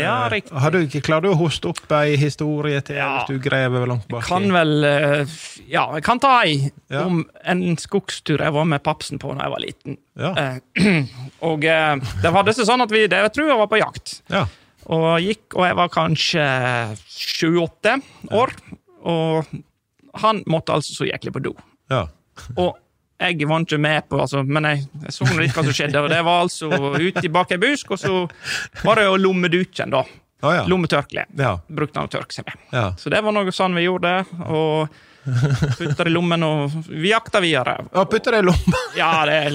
Ja, riktigt. Har du inte klarat att hosta upp I historien till ja, du gräver långt bak? Kan väl ja, jag kan ta I ja. Om en skogstur jag var med pappsen på när jag var liten. Ja. Och det var det så sånt att vi det jag tror jag var på jakt. Ja. Och gick och jag var kanske 7-8 år och han måtte alltså så jäkligt på do. Ja. Och jeg var ikke med på, altså, men jeg så litt hva som skjedde, og det var altså ute bak en busk, og så var det jo lommedutjen da. Oh, ja. Lommetørkle. Ja. Brukte han å tørke seg med. Ja. Så det var noe sånn vi gjorde, og puttet I lommen, og vi jakta videre. Ja, puttet I lommen? Ja, det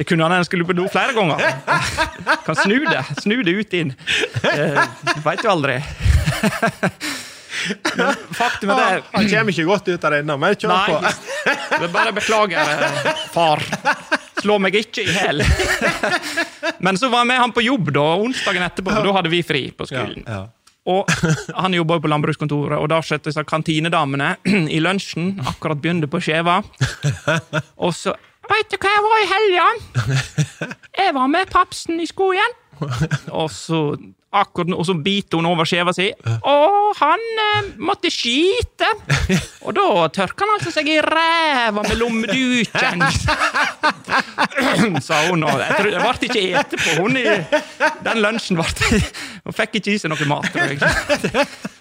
Det kunne han skulle på do flere ganger. Kan snu det ut inn. Du vet jo aldri. Men faktum är det han kommer inte gott ut där innan men kör på. Det bara beklagar far. Slå mig inte I hel. Men så var med han på jobb då onsdagen efterpå då hade vi fri på skolan. Ja, ja. Och han jobbar på lantbrukskontoret och där satt dessa kantinedamerna I lunchen akkurat började på Sørsjæva. Och så vet du vad jag var I helgen? Jag var med pappsen I skogen. Och så akkurat, och så biter hon över Sørsjæva sig. Och han måste skita. Och då törkar han alltså sig I räva med lommedutjen. Sa hon. Jag tror det vart inte äta på hon I den lunchen vart. Och fick inte I sig någon mat.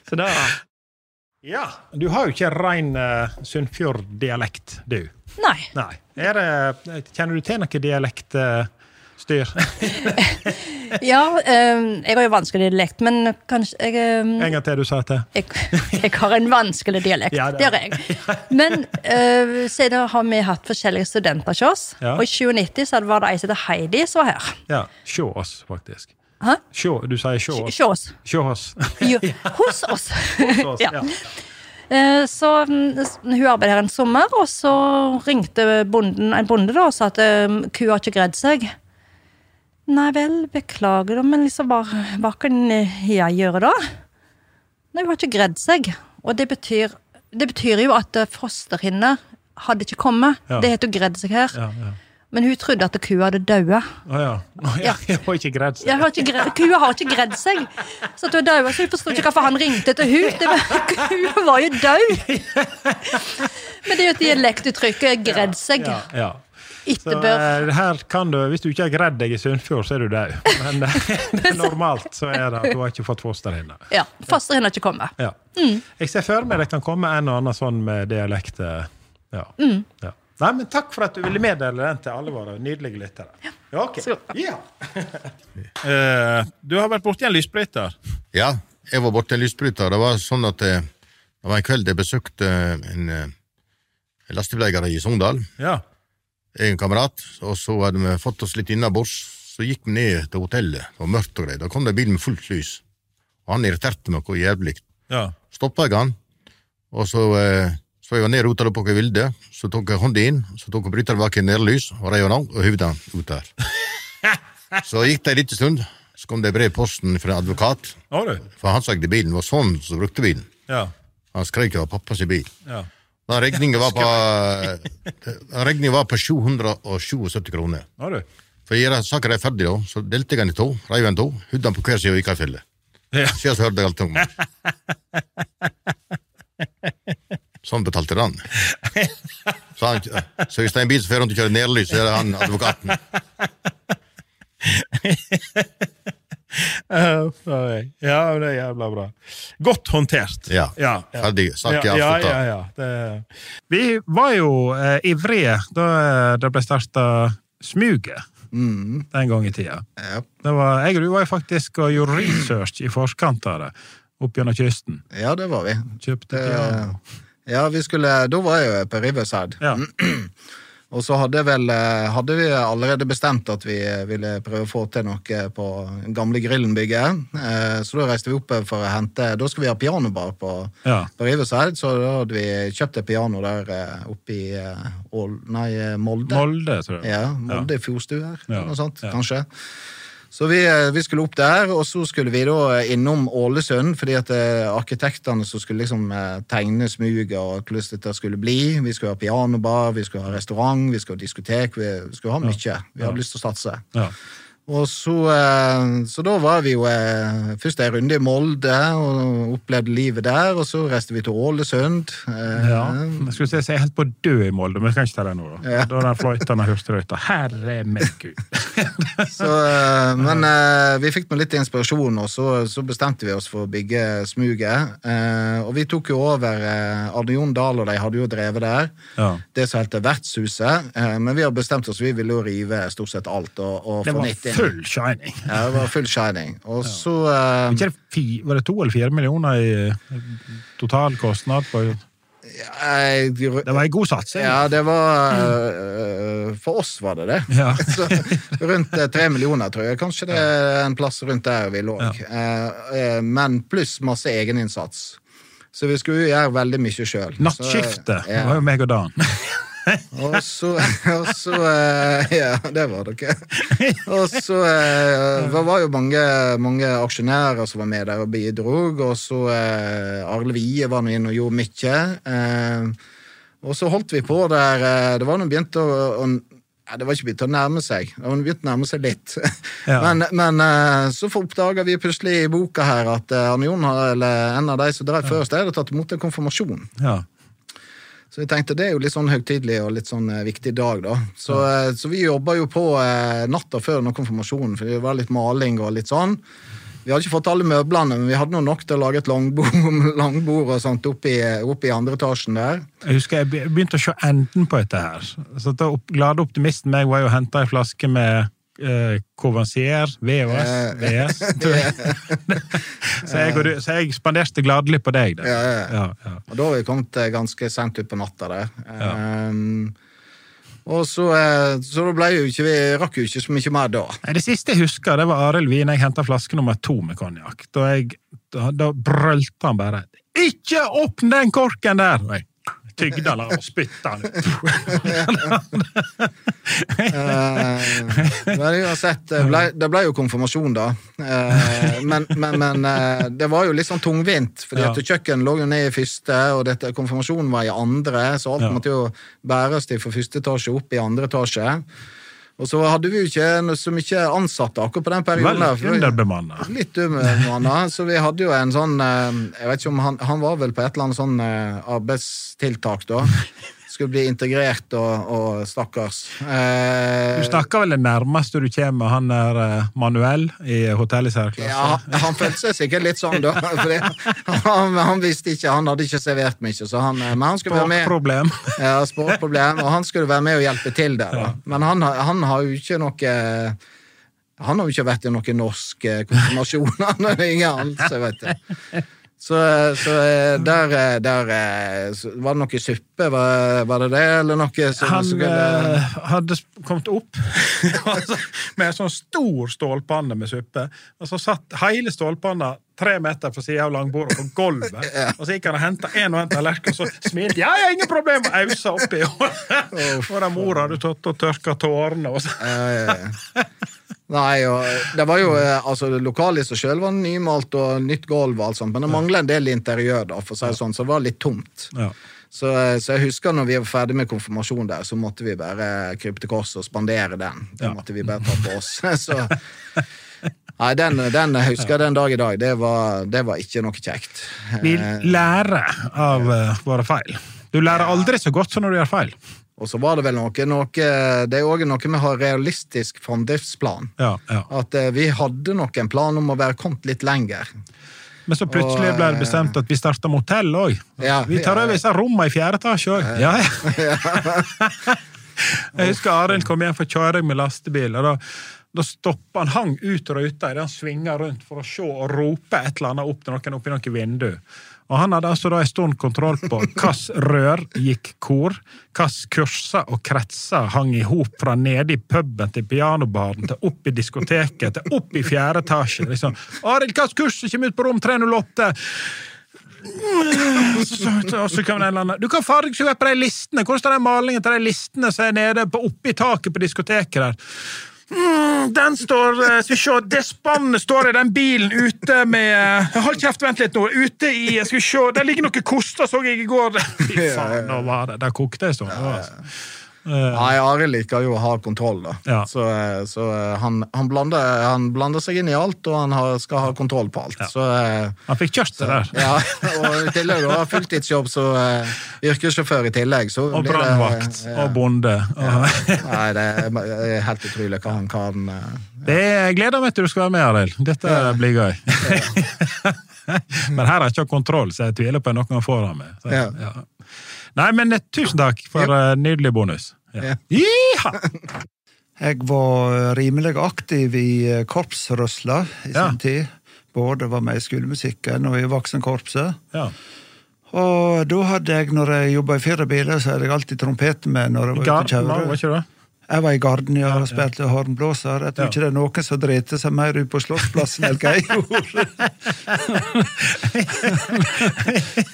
Så där. Ja, du har ju inte rein Sunnfjord-dialekt du. Nej. Nej. Känner du till någon dialekt styr? Ja, jeg har jo vanskelig dialekt, men kanskje jeg, en gang til du sa det. Jeg har en vanskelig dialekt, ja, det jeg. Men siden har vi hatt forskjellige studenter til oss, ja. Og I 2090 så var det en som heter Heidi som var her. Ja, se oss faktisk. Hæ? Du sier se oss. Se oss. Se oss. Hos oss. Hos oss, ja. Så hun arbeidet her en sommer, og så ringte en bonde da, og sa at ku har ikke gredd seg. Nej väl beklagar de men liksom vad kan jag göra då? Nej, jag har inte grädd sig och det betyder ju att fosterhinna hade inte kommit. Ja. Det heter grädd sig här. Ja, ja. Men hon trodde att ku hade döda. Oh, ja. Oh, ja. Jag har inte grädd sig. Ku har inte grädd sig. Så att hon döda så jag förstod inte varför han ringde till hus. Ku var ju död. Men det är ju ett dialektuttryck grädd sig. Ja, ja. Ja. Så här kan du, hvis du inte är grädd dig I Sunnfjord så är du där. Men normalt så är det att du har inte fått fosterhinna. Ja, fosterhinna inte komma. Ja. Mm. Jag ser för mig det kan komma en och annan sån med dialekt. Ja. Mm. Ja. Nej, men tack för att du ville meddela den till alla våra nydliga lyssnare. Ja, okej. Okay. Ja. Du har varit borta I en lysbrytare. Ja, jag var borta I en lysbrytare. Det var sån att det var en kväll jag besökte en lastbilsläggare I Sogndal. Ja. En kamrat, och så hade vi fått oss lite innanbords, så gick vi ner till hotellet, det var mörkt och grejt, då kom det en bil med fullt lys och han irriterade mig och jävligt ja. Stoppade jag han och så jag ner rotade på och vilde så tog jag honom in, så tog jag brytade bak en nerlys och rejade honom och huvudade han ut där så gick det en liten stund så kom det brev posten från en advokat för han sagde bilen var sån så brukte bilen ja. Han skrek av pappas bil ja. Den regningen var på 770 kroner. Ja du. För era saker är färdiga då, så delte jag I två, rev en två, huddan på hver sida och I kaffelle. Ja. Så jag hörde allt om. Sånt betalte han. Så hvis det en bil så får han inte köra nerlys, så är det han advokaten. Ja, det är jävla bra. Gott hanterat. Ja. Färdig, saker ja. Det... Vi var ju I Vre då det blev starta Smyge. Mm. Den gången I tiden. Ja. Det var jag du var ju faktiskt och gjorde research I forskantar upp genom kysten. Ja, det var vi. Köpte jag. Ja, vi skulle då var jag på Riverside. Ja. Och så hade vi allerede bestämt att vi ville pröva få till något på en gamla grillenbygge. Så då reste vi upp för att hämta. Då ska vi ha pianobar på ja. På Riverside så då hade vi köpt ett piano där uppe i Molde. Molde tror jag. Ja, Molde ja. Fjordstuer eller något sånt ja. Kanske. Så vi skulle upp där och så skulle vi då inom Ålesund för att arkitekterna så skulle liksom tegna smuga och klustret det skulle bli. Vi skulle ha pianobar, vi skulle ha restaurang, vi skulle ha diskotek, vi skulle ha mycket. Vi hade lust att satsa. Ja. Och så då var vi ju först en runda i Molde och upplevde livet där och så reste vi till Ålesund. Ja, jag skulle säga helt på dö i Molde, men jag kan inte ta det nu då. Ja. Då har flöjtarna hörströjtar. Herre med Gud. Så, men vi fick nog lite inspiration och så bestämde vi oss för att bygga Smuge. Och vi tog ju över Adion Dalor, de hade ju drevet där. Ja. Det så heter Vertshuset. Men vi har bestämt oss, vi ville riva stort sett allt och få nytt. Full shining. Ja, det var full shining. Och så var det 2 eller 4 miljoner i total kostnad på. Det var en god satsning. Ja, det var för oss var det. Ja. Så, runt 3 miljoner tror jag. Kanske det är en plats runt där vi låg. Ja. Men plus massa egeninsats. Så vi skulle ju göra väldigt mycket själv. Nattskifte. Ja. Det var ju mega dan. Och så ja, det var det. Och så var ju många aktionärer som var med där och bidrog och så Arild Vie var inne och gjorde mycket. Och så hållt vi på där det var nog begynt att ja, det var ju inte att närma sig. Det var ju inte närma sig lätt. Ja. Men så uppdagade vi plötsligt i boken här att Jon eller en av de som drev först hade tagit emot en konfirmation. Ja. Så vi tänkte det är ju lite sån högtidlig och lite sån viktig dag då. Så vi jobbar ju på natten före någon konfirmation för det var lite maling och lite sån. Vi hade ju fått alla möblerna men vi hade nog att laga ett långbord och sånt uppe i andra etagen där. Jag husker jag började köra änden på det här. Så då glad optimisten mig var ju hämta en flaska med kovansier, VVS. Så jag spanderste gladelig på dig där. Ja. Och då har vi kommit ganska sent ut på natten där. Och så då blev ju inte vi rakk ju inte så mycket mer då. Det sista jag huskar det var Arild Vie när jag hämtade flaskan nummer 2 med konjak. Då brölte han bara. Inte öppna den korken där. Nej. Tyggdallar och spyttar nu. Det blev ju konfirmation då. Men det var ju liksom tungvint. För att köken låg ju ner i första och detta, konfirmationen var i andra. Så allt måste ju bäras till för första etage upp i andra etage. Och så hade vi ju inte så mycket ansatte akkurat på den perioden. Underbemannad. Lite underbemannad. Så vi hade ju en sån, jag vet inte om han var väl på ett eller annat sån arbetstilltag då. Skulle bli integrerat och stackars. Du stackar väl närmast du kommer, han är Manuel i hotellet här. Ja, han följde sig säkert lite sån då. För det, han visste inte, han hade inte serverat mycket. Så men han skulle vara med. Språkproblem. Ja, språkproblem. Och han skulle vara med och hjälpa till där. Ja. Men han har ju inte något. Han har ju inte varit i någon norsk konfirmation. Han har inga alls, jag vet inte. Så där så var det något suppe var det där eller något som han hade kommit upp med en sån stor stålpanna med suppe och så satt hela stålpanna 3 meter för sig av långbord på golvet och så gick han och hämtade en tallrik och så smitt jag har inga problem att ösa upp i våra mor hade tagit och törkat tårna och så Nej, och det var ju alltså lokalt så själv var nymalt och nytt golv och allt sånt, men det manglade en del interiör då för så här sånt så det var lite tomt. Ja. Så jag huskar när vi var färdiga med konfirmation där så måste vi bara krypa till kors och spandera den. Det måste vi bara ta på oss. Så nej, den jag huskar den dag i dag, det var inte något käckt. Vi lära av våra fel. Du lär aldrig så gott som när du gör fel. Och så var det väl något det är också något med att ha realistisk framdriftsplan. Ja. Att vi hade nog en plan om att vara kommit lite längre. Men så plötsligt och, blev det bestämt att vi startar motell och vi tar över vissa rum i fjärde etage. Ja. Jag huskar Arild kom igen för att köra med lastbil och då Da stoppet han, hang ut ruta i det han svinget rundt for å se og rope et eller annet opp til noen opp i noen vindu. Og han hadde altså da en stund kontroll på hvilket rør gikk kor, hvilket kurser og kretser hang ihop fra nede i puben til pianobaren, til opp i diskoteket, til opp i 4. etasje. Liksom, Arild, hvilket kurser kommer ut på rom 308? Så kan man, du kan fargesøve på de listene. Hvordan er den malingen til de listene som er nede på, oppe i taket på diskoteket der? Den står, skal vi se, det spannet står i den bilen ute med, hold kjeft, vent litt nå, ute i, skal vi se, der ligger noen koster, så jeg i går. Fy faen, nå var det, der kokte jeg sånn. Nei, Arild liker jo å ha kontroll da, ja. Så han blander seg inn i alt, og han skal ha kontroll på alt. Ja. Så, han fikk kjørt det der. Ja, og i tillegg da, fulltidsjobb, så yrkessjåfør i tillegg. Så og brandvakt, det, og bonde. Ja. Nei, det er helt utrolig hva han kan. Det er, gleder meg til du skal være med, Arild. Dette blir gøy. Ja. Men her er ikke kontroll, så jeg tviler på at noen får han med. Så, ja. Nei, men tusen takk for nydelig bonus. Ja. Jiha! Jeg var rimelig aktiv i korpsrøsla i sin tid. Både var med i skolemusikken og i voksenkorpset. Ja. Og da hadde jeg, når jeg jobbet i 4 biler, så hadde jeg alltid trompeten med når jeg var ute i kjøret. Var ikke det? Jeg var i garden, jeg har spilt hornblåser. Jeg tror ikke det er noen som driter seg mer ut på slåssplassen enn hva jeg gjorde.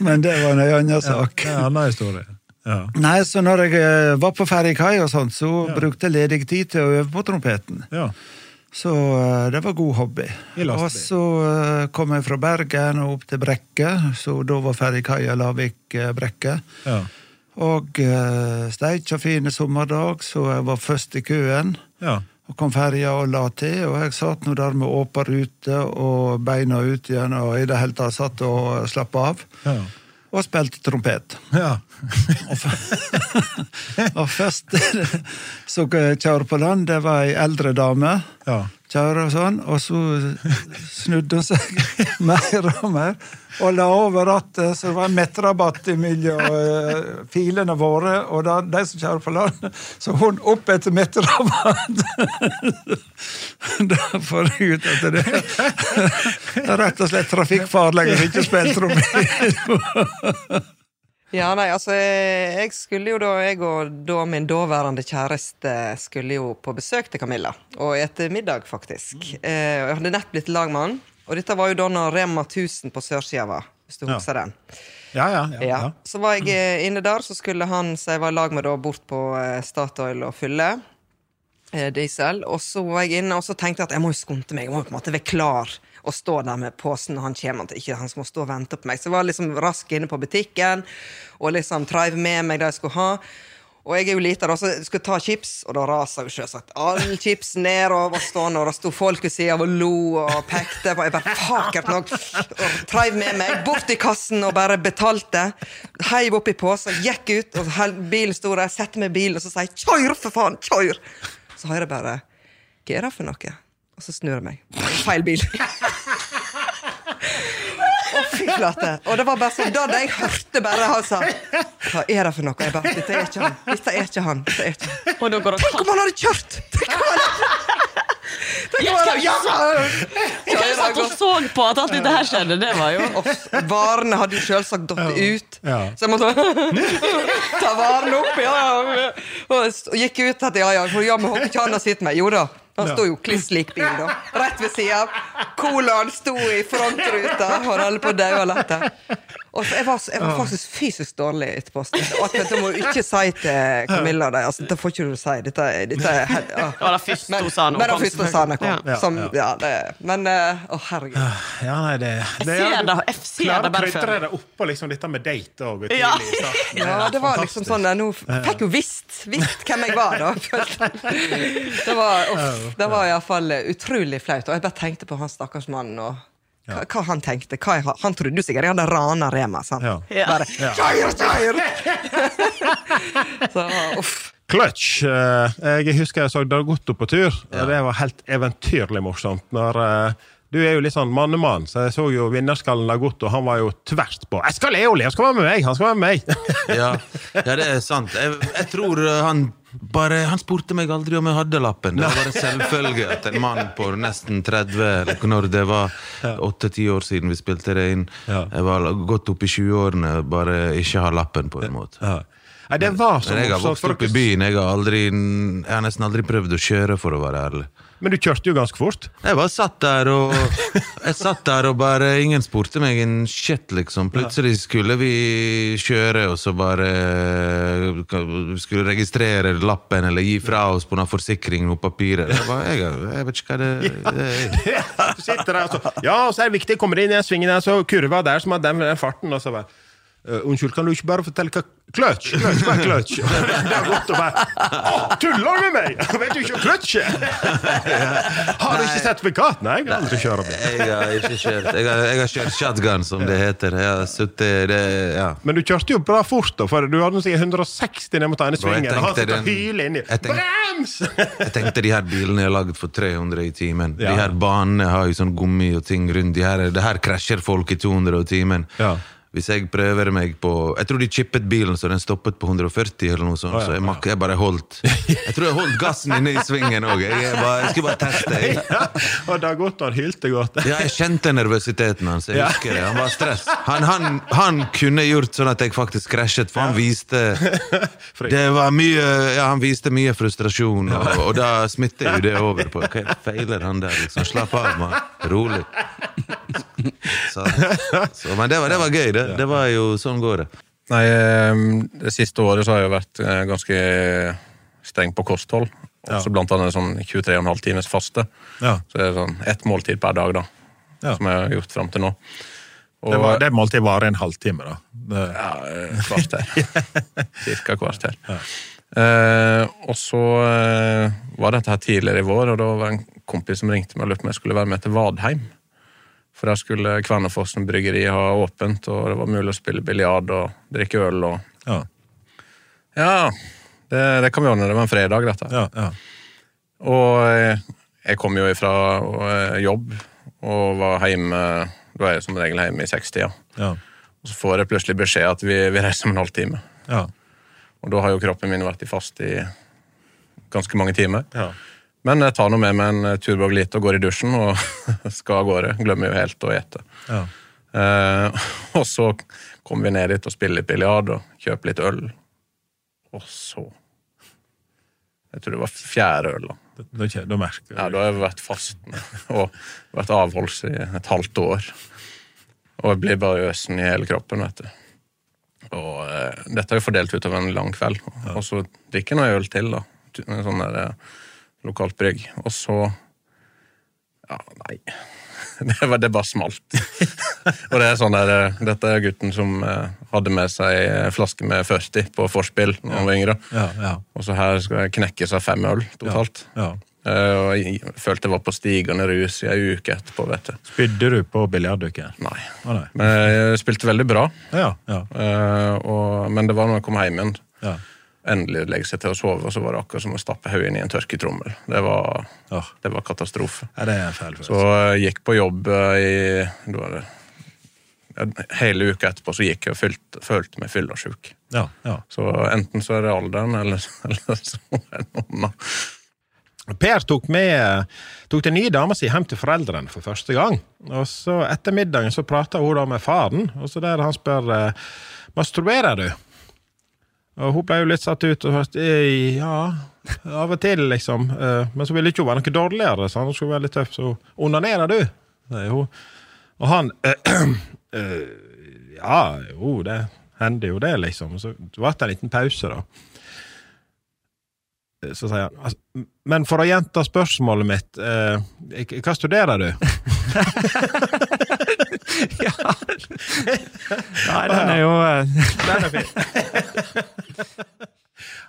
Men det var en annen sak. Ja, en annen historie. Ja. Nei, så når jeg var på ferjekai og sånt, så brukte jeg ledig tid til å øve på trompeten. Ja. Så det var god hobby. Og så kom jeg fra Bergen og opp til Brekke, så da var ferjekai og Lavik-Brekke. Ja. Og steik og fine sommerdag, så jeg var først i køen, og kom ferja og la til, og jeg satt nå der med åpa rute og beina ut igjen, og i det hele tatt satt og slapp av, og spilte trompet. Ja. Og først så kjøret på land, det var en eldre dame, kjøret og sånn, og så snudde hun seg mer og mer, og la over rattet, så det var en mettrabatt i miljøfilene våre, og da, de som kjører på land, så hun opp etter mettrabatt. Da får jeg ut etter det. Det er rett og slett trafikkfarlig, og ikke spiltrommel. Ja, nei, altså, jeg skulle jo da, jeg og da min dåværende kjæreste skulle jo på besøk til Camilla, og etter middag faktisk. Jeg hadde nett blitt lagmann, og dette var jo da når Rema Tusen på Sørsjæva, hvis du husker den. Ja. Så var jeg inne der, så skulle han, så jeg var i lag med da, bort på Statoil og fylle diesel, og så var jeg inne, og så tenkte jeg at jeg må jo skunte meg, jeg må jo på en måte være klar og stå der med påsen når han kommer, ikke han som må stå og vente på meg. Så jeg var liksom rask inne på butikken, og liksom drive med meg det jeg skulle ha, og jeg er jo lite da, så skulle ta chips, og da raset jo selvsagt alle chips ned og var stående, og da stod folk ved siden av og lo og pekte på, jeg bare fakert nok, og treiv med meg bort i kassen og bare betalte, heiv opp i påsen, gikk ut, og bilen stod der, sette meg i bilen, og så sier jeg, kjør for faen, kjør! Så har jeg bare, hva er det for noe? Og så snur jeg meg, feil bil. Og det var bare sånn, da jeg hørte bare han sa, hva er det for noe? Jeg bare, dette er ikke han. Og da går han, tenk om han hadde kjørt! Jeg satt og så på at alt dette her skjedde, det var jo. Og varene hadde jo selvsagt dottet ut, så jeg måtte ta varene opp, og gikk ut at ja, men håper ikke han har sitt meg, jo da. Han stod jo klisslik bil da, rett ved siden. Koleren stod i frontruta, og alle på døde og lette. Og jeg var faktisk fysisk dårlig etterpå. Og at du må ikke si til Camilla det, altså, det får ikke du si. Det var det første hun sa nå. Men det første hun sa nå kom. Som, ja, det, men, herregud. Ja, nei, jeg ser det bare før. Klarer å krytre det opp og liksom dette med date og tidlig. Ja, det var liksom sånn, jeg fikk jo visst hvem jeg var da. Det var, det var i alle fall utrolig flaut, og jeg bare tenkte på hans stakkars mann, og hva han tenkte, han trodde sikkert jeg hadde rana Rema, sant? Ja. Bare, kjøyre! Så, uff. Kløtsj, jeg husker jeg så det godt opp på tur, og det var helt eventyrlig morsomt, når... Du er jo litt sånn mannemann, så jeg så jo vinnerskallen la godt, og han var jo tvert på. Jeg skal le, Ole, han skal være med meg. Ja, det er sant. Jeg tror han Bare, han spurte meg aldri om jeg hadde lappen. Det var bare selvfølge at en mann på nesten 30, når det var 8-10 år siden vi spilte det inn, jeg var gått opp i 20-årene, bare ikke ha lappen på en måte. Ja. Nei, det var sånn. Jeg har vokst opp i byen, jeg har nesten aldri prøvd å kjøre for å være ærlig. Men du kjørte jo ganske fort. Jeg bare satt der og bare, ingen spurte meg en shit liksom. Plutselig skulle vi kjøre, og så bare skulle registrere lappen, eller gi fra oss på noen forsikring, noen papirer. Jeg vet ikke hva det er. Du sitter der og så, ja, så er det viktig, kommer inn i svingen der, så kurva der som har den farten, og så bare, unnskyld, kan du ikke bare fortelle hva kløtsj det har gått å være tuller med meg, vet du ikke kløtsj har du ikke sertifikat? Nei, jeg kan aldri kjøre det. Jeg har kjørt shotgun som det heter. Men du kjørte jo bra fort da, for du hadde 160 ned mot ene svingen, han satt og hyl inn i brems. Jeg tenkte de her bilene er laget for 300 i timen, de her banene har jo sånn gummi og ting rundt, det her krasjer folk i 200 i timen. Hvis jeg prøver meg på... Jeg tror de chippet bilen, så den stoppet på 140 eller noe sånt, så jeg bare holdt. Jeg tror jeg holdt gassen inne i svingen også. Jeg skulle bare teste. Ja, og det har gått, han hylte godt. Ja, jeg kjente nervøsiteten hans, jeg husker det. Han var stress. Han kunne gjort sånn at jeg faktisk krasjet, for han viste... Det var mye... Ja, han viste mye frustrasjon, og da smittet jo det over på. Hva feiler han der, liksom? Slapp av, man. Rolig. Men det var gøy. Det var jo, sånn går det. Nei, det siste året så har jeg jo vært ganske streng på kosthold, også blant annet sånn 23,5 times faste, så det er sånn ett måltid per dag da, som jeg har gjort frem til nå. Det måltid var en halv time da? Ja, cirka kvart her. Og så var dette her tidligere i vår, og da var en kompis som ringte meg og lurte om jeg skulle være med til Vadheim, for der skulle Kverneforsen bryggeri ha åpent, og det var mulig å spille biljard og drikke øl. Og... Ja, det kan vi ordne, det var en fredag dette. Og jeg kom jo ifra jobb, og var hjemme, da er jeg som regel hjemme i 60-tida. Og så får jeg plutselig beskjed at vi reiser om en halv time. Og da har jo kroppen min vært fast i ganske mange timer. Men jeg tar nå med meg en turboglite og går i dusjen, og skal gå det. Glemmer jo helt å ete. Og så kommer vi ned dit og spiller litt biljard og kjøper litt øl. Og så... Jeg tror det var 4. øl da. Da merker jeg. Ja, da har jeg vært fasten og vært avholds i et halvt år. Og jeg blir bare øsen i hele kroppen, vet du. Og dette er jo fordelt ut av en lang kveld. Og så drikker noe øl til da. En sånn der... lokalt brygg, og så det bare smalt. Og det er sånn der, dette er gutten som hadde med seg flaske med 40 på forspill når han var yngre, og så her skal jeg knekke seg 5 øl totalt. Og jeg følte jeg var på stigende rus i en uke etterpå, vet du. Spydde du på biljarduket? Nei, men jeg spilte veldig bra, men det var når jeg kom hjem igjen, endelig legge seg til å sove, og så var det akkurat som å stappe høyen i en tørketrommel. Det var katastrofe. Det er en feil følelse. Så jeg gikk på jobb hele uka etterpå, så gikk jeg og følte meg fyllersjuk. Så enten så er det alderen, eller så er det noen annen. Per tok den nye damen sin hjem til foreldrene for første gang, og så etter middagen så pratet hun da med faren, og så der han spør, masturberer du? Og hun ble jo litt satt ut og hørte, av og til liksom. Men så ville ikke hun være noe dårligere, så han skulle være litt tøff. Så onanerer du? Og han, det hender jo det liksom. Så var det en liten pause da. Så sier han, men for å gjenta spørsmålet mitt, hva studerer du? Nei, den er jo... Den er fin.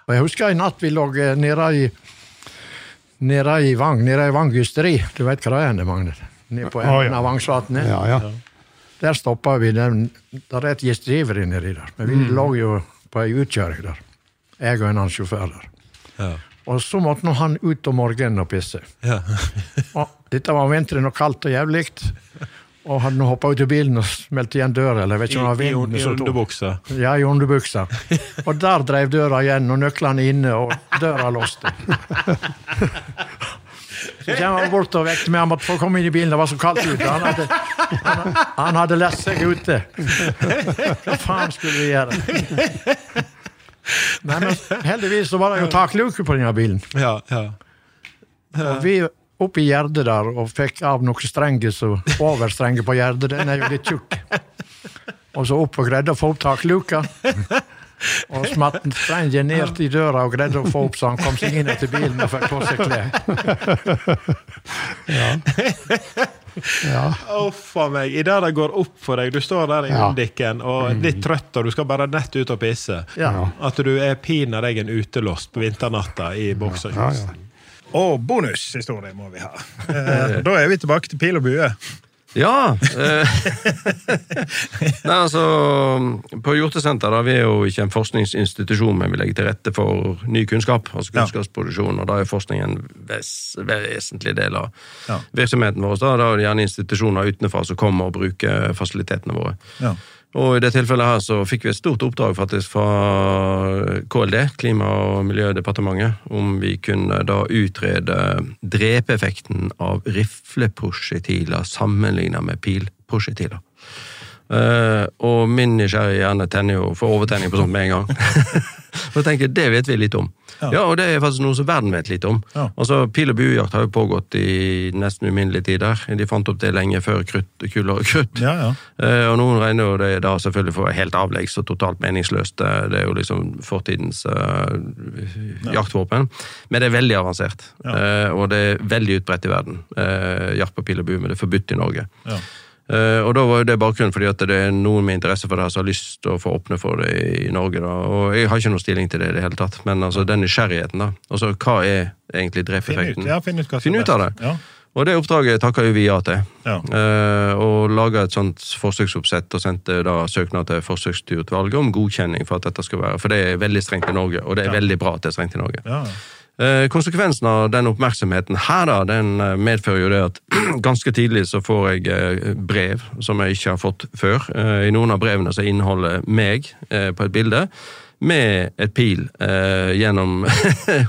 Og jeg husker en natt vi lå nere i Vanggysteri. Du vet hva det er, Magnus? Nede på enden av Vangsvatnet. Der stoppet vi den. Der er et gistgiveri nede i der. Men vi lå jo på en utkjøring der. Jeg og en annen sjåfør der. Og så måtte han ut om morgenen og pisse. Dette var vinteren og kaldt og jævligt. Och hade nog hoppat ut ur bilen och smält igen dörren eller vet inte om han vinner så underbuxa. Ja, i underbuxa. Och där drev dörren igen och nycklarna inne och dörren låste. Så jag var borta och väckte mig om att få komma in i bilen, det var så kallt ute. Han hade läst sig ute. Vad fan skulle vi göra? Nej, men heldigvis så var det ju takluckor på den här bilen. Ja, ja. Och vi uppe i Gärde där och fick av några stränger så överstränger på Gärde, den är ju lite tjock. Och så upp och grädde och få upp takluckan. Och smatt strängen ner i dörren och grädde och få upp så han kom sig in i bilen och fick på sig klä. Ja. Ja. Åh fan mig, idag det går upp för dig. Du står där i däcken och lite trött och du ska bara nätt ut och pissa. Ja. Att du är pinad egen utelåst på vinternatta i boxen. Ja, ja. Och bonus står det må vi ha. Då är vi tillbaka till Pil och Bue. Ja. Nej, alltså, på Hjortesenter har vi ju inte en forskningsinstitution men vi lägger till rätte för ny kunskap, alltså kunskapsproduktion och där är forskningen väsentlig del av verksamheten vår. Där är det gärna institutioner utanför som kommer och brukar faciliteterna våra. Ja. Och i det tillfället här så fick vi ett stort uppdrag faktiskt från KLD, Klima- och miljödepartementet, om vi kunde då utreda drepeffekten av rifleprojektiler sammanligna med pilprojektiler. Och min nysgjerrige hjerne tenner jo for overtenning på sånt med en gang. Så tenker jeg, det vet vi litt om. Ja, og det er faktisk noe som verden vet litt om. Altså, pil- og buejakt har jo pågått i nesten uminnelige tider. De fant opp det lenge før krutt, kuller og krutt. Ja, ja. Og noen regner jo det da selvfølgelig for helt avleggs og totalt meningsløst. Det er jo liksom fortidens jaktvåpen. Men det er veldig avansert. Ja. Og det er veldig utbredt i verden. Jakt på pil og bue, men det er forbudt i Norge. Ja. Og da var jo det bakgrunnen fordi at det er noen med interesse for det som har lyst til å få åpne for det i Norge da, og jeg har ikke noen stilling til det i det hele tatt, men altså den nysgjerrigheten da, altså hva er egentlig drepeffekten? Finn ut av det. Ja. Og det oppdraget takker jo vi ja til, og laget et sånt forsøksoppsett og sendte da søknad til forsøksstyrutvalget om godkjenning for at dette skal være, for det er veldig strengt i Norge, og det er veldig bra at det er strengt i Norge. Ja. Konsekvensen av den oppmerksomheten her da, den medfører jo det at ganske tidlig så får jeg brev som jeg ikke har fått før. I noen av brevene så inneholder meg på et bilde med et pil gjennom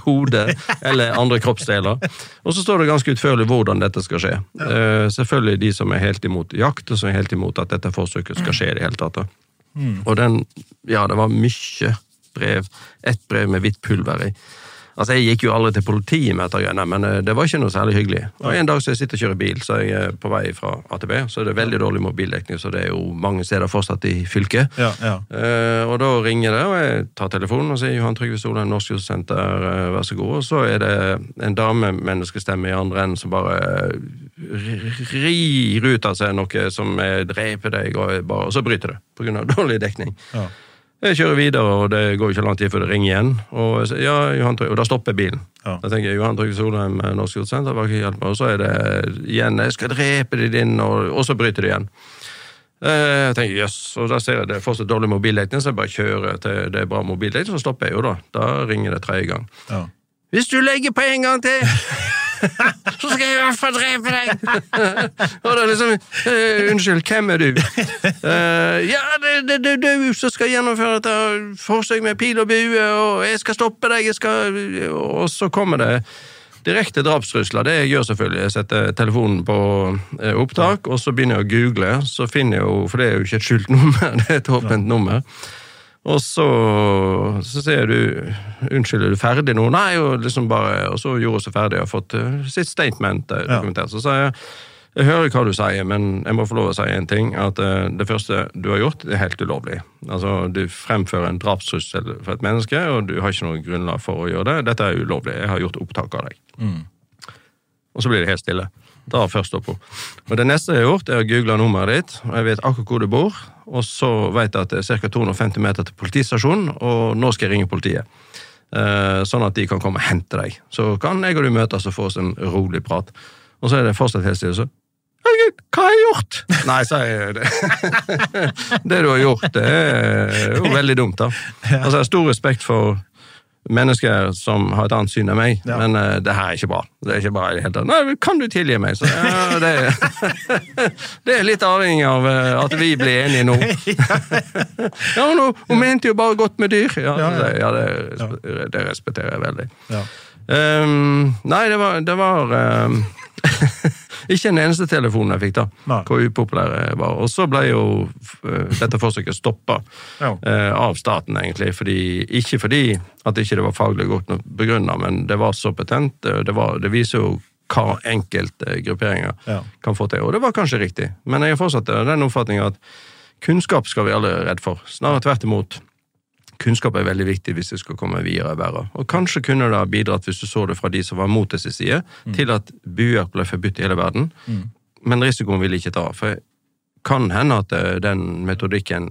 hodet eller andre kroppsdeler. Og så står det ganske utførlig hvordan dette skal skje. Selvfølgelig de som er helt imot jakt og som er helt imot at dette forsøket skal skje i det hele tatt. Og den, ja, det var mye brev. Et brev med hvitt pulver i. Altså, jeg gikk jo aldri til politiet med etter greiene, men det var ikke noe særlig hyggelig. Og en dag så jeg sitter og kjører bil, så jeg er på vei fra ATB, så det er veldig dårlig mobildekning, så det er jo mange steder fortsatt i fylket. Ja, ja. Og da ringer det, og jeg tar telefonen og sier, Johan Trygve Solheim, Norsk Josefsenter, vær så god. Og så er det en dame, menneskestemme i andre enden, som bare rir ut av seg noe som dreper deg, og så bryter det, på grunn av dårlig dekning. Ja. Jeg kjører videre, og det går ikke lang tid før det ringer igjen. Og, ja, og da stopper bilen. Ja. Da tenker jeg, Johan Trygve Solheim, Norsk Hjortesenter, hva kan jeg hjelpe meg? Og så er det igjen, jeg skal drepe deg din, og så bryter det igjen. Jeg tenker, jøss, og da ser jeg det fortsatt dårlig mobildekning, så jeg bare kjører til det bra mobildekning, så stopper jeg jo da. Da ringer det 3. gang. Ja. Hvis du legger på en gang til, så skal jeg i hvert fall drepe deg. Og da liksom, unnskyld, hvem er du? Ja, det er du som skal gjennomføre dette forsøk med pil og bue, og jeg skal stoppe deg, Og så kommer det direkte drapstrusler, det jeg gjør selvfølgelig. Jeg setter telefonen på opptak, og så begynner jeg å google, så finner jeg jo, for det er jo ikke et skjult nummer, det er et åpent nummer. Og så sier du, unnskyld, er du ferdig nå? Nei, og liksom bare, og så gjorde jeg så ferdig, jeg har fått sitt statement dokumentert. Så sier jeg hører hva du sier, men jeg må få lov å si en ting, at det første du har gjort er helt ulovlig. Altså, du fremfører en drapstrussel for et menneske, og du har ikke noe grunnlag for å gjøre det. Dette er ulovlig, jeg har gjort opptak av deg. Og så blir det helt stille. Da først oppå. Og det neste jeg har gjort er å google nummeret ditt, og jeg vet akkurat hvor du bor, og så vet jeg at det er ca. 250 meter til politistasjonen, og nå skal jeg ringe politiet. Sånn at de kan komme og hente deg. Så kan jeg og du møtes og få oss en rolig prat. Og så er det fortsatt helt stille, så hva har jeg gjort? Nei, sier jeg det. Det du har gjort, det er jo veldig dumt da. Altså, jeg har stor respekt for människor som har ett annat syn än mig ja. Men det här är inte bra. Det är inte bra helt. Nej, kan du tillge mig så ja, det är lite avhängigt av att vi blir eniga nog. Ja, no, och men inte bara gott med dyr. Ja, ja det respekterar jag väldigt. Ja. Nej, det var ikke en eneste telefon jeg fikk da, hvor upopulære jeg var. Og så ble jo dette forsøket stoppet av staten egentlig, ikke fordi at ikke det var faglig godt begrunnet, men det var så patent, det viser jo hva enkelte grupperinger kan få til, og det var kanskje riktig. Men jeg har fortsatt den oppfatningen at kunnskap skal vi alle redde for, snarere tvert imot. Kunnskap veldig viktig hvis det skal komme videre verre. Og kanskje kunne det ha bidratt, hvis du så det fra de som var mot det sin side, til at buer ble forbudt i hele verden. Men risikoen vil ikke ta, for kan hende at den metodikken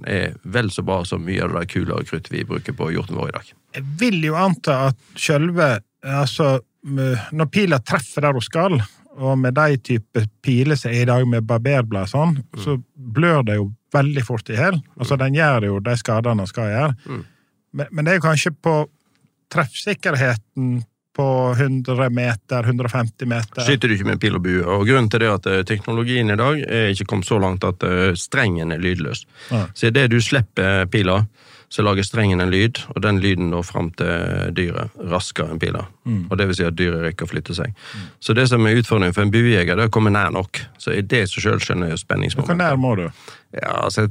vel så bra som mye av det kula og krutt vi bruker på hjorten vår i dag. Jeg vil jo anta at selve, altså, når piler treffer der hun skal, og med de type piler som i dag med barberblad og sånn, så blør det jo veldig fort i hel. Altså, den gjør jo de skadene skal gjøre. Men det er jo kanskje på treffsikkerheten på 100 meter, 150 meter. Skyter du ikke med pil og bue, og grunnen til det at teknologien i dag er ikke kommet så langt at strengen er lydløs. Så det du slipper piler, så lager strengen en lyd, og den lyden når frem til dyret raskere enn piler. Og det vil si at dyret rekker å flytte seg. Så det som er utfordringen for en buejeger, det er å komme nær nok. Så i det så selv skjønner jeg spenningsmoment. Hvor nær må du? Ja, altså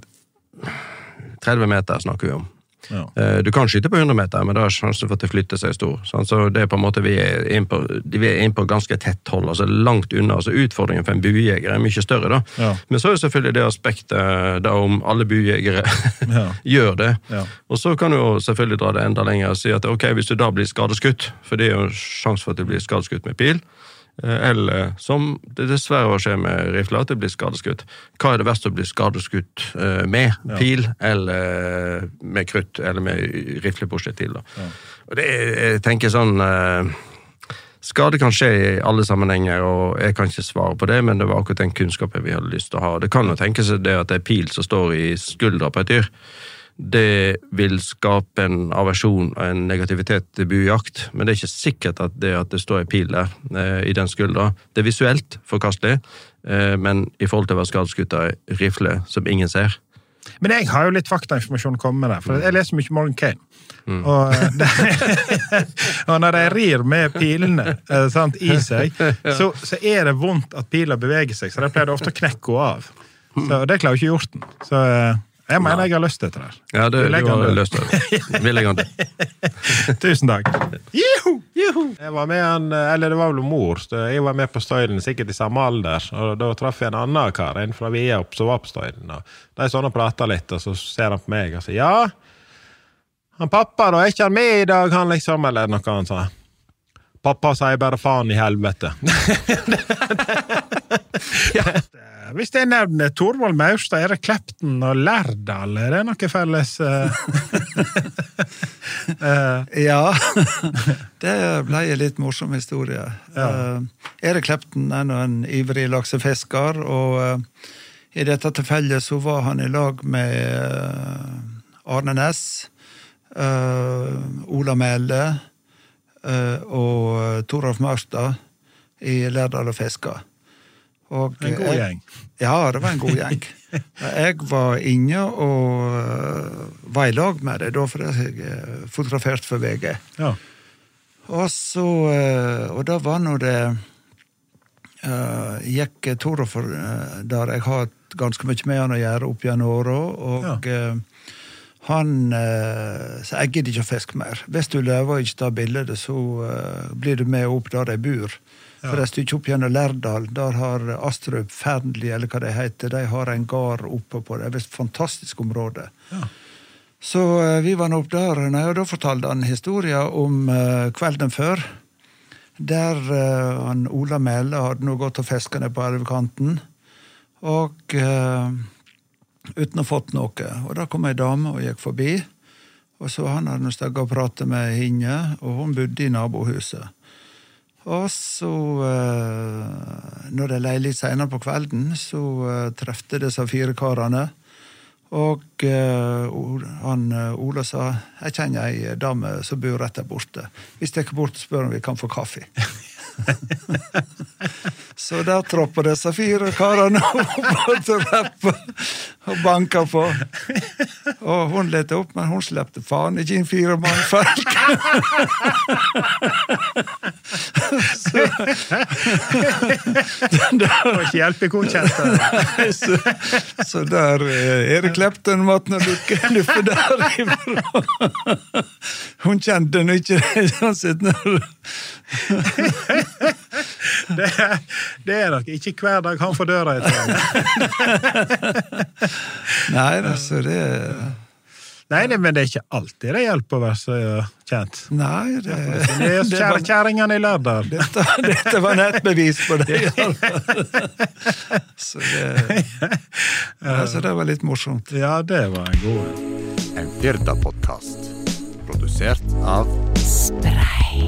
30 meter snakker vi om. Ja. Du kan skyte på 100 meter, men da er sjansen for at det flytter seg stor. Så det er på en måte vi er inn på ganske tett hold, altså langt unna. Altså utfordringen for en buejeger er mye større da. Ja. Men så er det selvfølgelig det aspektet da om alle buejegere gjør det. Ja. Og så kan du jo selvfølgelig dra det enda lenger og si at ok, hvis du da blir skadeskutt, for det er jo en sjanse for at du blir skadeskutt med pil, eller som det dessverre skjer med rifler, at det blir skadeskutt. Hva er det verste å bli skadeskutt med? Pil, eller med krutt, eller med rifleprosjektil? Og det er, jeg tenker sånn, skade kan skje i alle sammenhenger, og jeg kan ikke svare på det, men det var akkurat den kunnskapen vi hadde lyst til å ha. Det kan jo tenkes det at det er pil som står i skuldra på et dyr. Det vil skape en aversjon og en negativitet til bujakt, men det er ikke sikkert at det står i pil der, i den skuldra. Det er visuelt forkastelig, men i forhold til å være skadeskutt av rifle som ingen ser. Men jeg har jo litt faktainformasjon å komme med der, for jeg leser mye Morgan Cain. Og når jeg rir med pilene i seg, så er det vondt at piler beveger seg, så det pleier det ofte å knekke henne av. Så det klarer jo ikke hjorten. Så... Jeg mener jeg har lyst til det der. Ja, du har lyst til det. Vi legger an det. Tusen takk. Jeg var med han, eller det var vel mor, jeg var med på støylen sikkert i samme alder, og da traff jeg en annen kar, en fra Via opp, som var på støylen. Da er sånn og prater litt, og så ser han på meg og sier, ja, han pappa da, er ikke han med i dag, han liksom, eller noe han sa. Pappa sier bare faen i helvete. Hvis det er nevnet Torvald Maurstad, er det Klepten og Lerdal? Er det noe felles? Ja, det ble en litt morsom historie. Erik Klepten er nå en ivrig laksefisker, og i dette tilfellet så var han i lag med Arne Næss, Ola Mälle og Torvald Maurstad i Lerdal og Fisker. En god gjeng. Ja, det var en god gjeng. Jeg var inne og var i lag med det, da for jeg fotografert for VG. Ja. Og da var nå det, gikk Tore for, der jeg har ganske mye med han å gjøre opp gjennom året, og han, så jeg gidder ikke å fiske mer. Hvis du lever ikke det bildet, så blir du med opp der jeg bor. For jeg stykker opp gjennom Lærdal, der har Astrup Fernli, eller hva det heter, de har en gard oppe på det. Det er et fantastisk område. Så vi var nå opp der, og da fortalte han historien om kvelden før, der han Ola Mälle hadde nå gått og fesket ned på elvekanten, og uten å fått noe. Og da kom en dame og gikk forbi, og så han hadde stegget og pratet med henne, og hun bodde i nabohuset. Og så, når det lei litt senere på kvelden, så treffte disse fire karene, Og han, Ola sa, jeg kjenner ei dame som bor rett der borte. Vi stikker bort og spør om vi kan få kaffe. Så der tropper disse fire karene og banker på. Og hun lette opp, men hun slepte faen ikke en fire mann folk. Det var ikke hjelpegodkjent. Så der Erik Klepten måtte når du får der ifra. Hun kjente den ikke, sånn sett når det nok ikke hver dag han får døra etter. Nei, altså det Nei, men det er ikke alltid det hjelper å være så kjent. Nei, det er kjæringene i Lerdal. Dette var nettbevis på det. Så det altså det var litt morsomt. Ja, det var en god. En Firda-podcast. Produsert av Spray.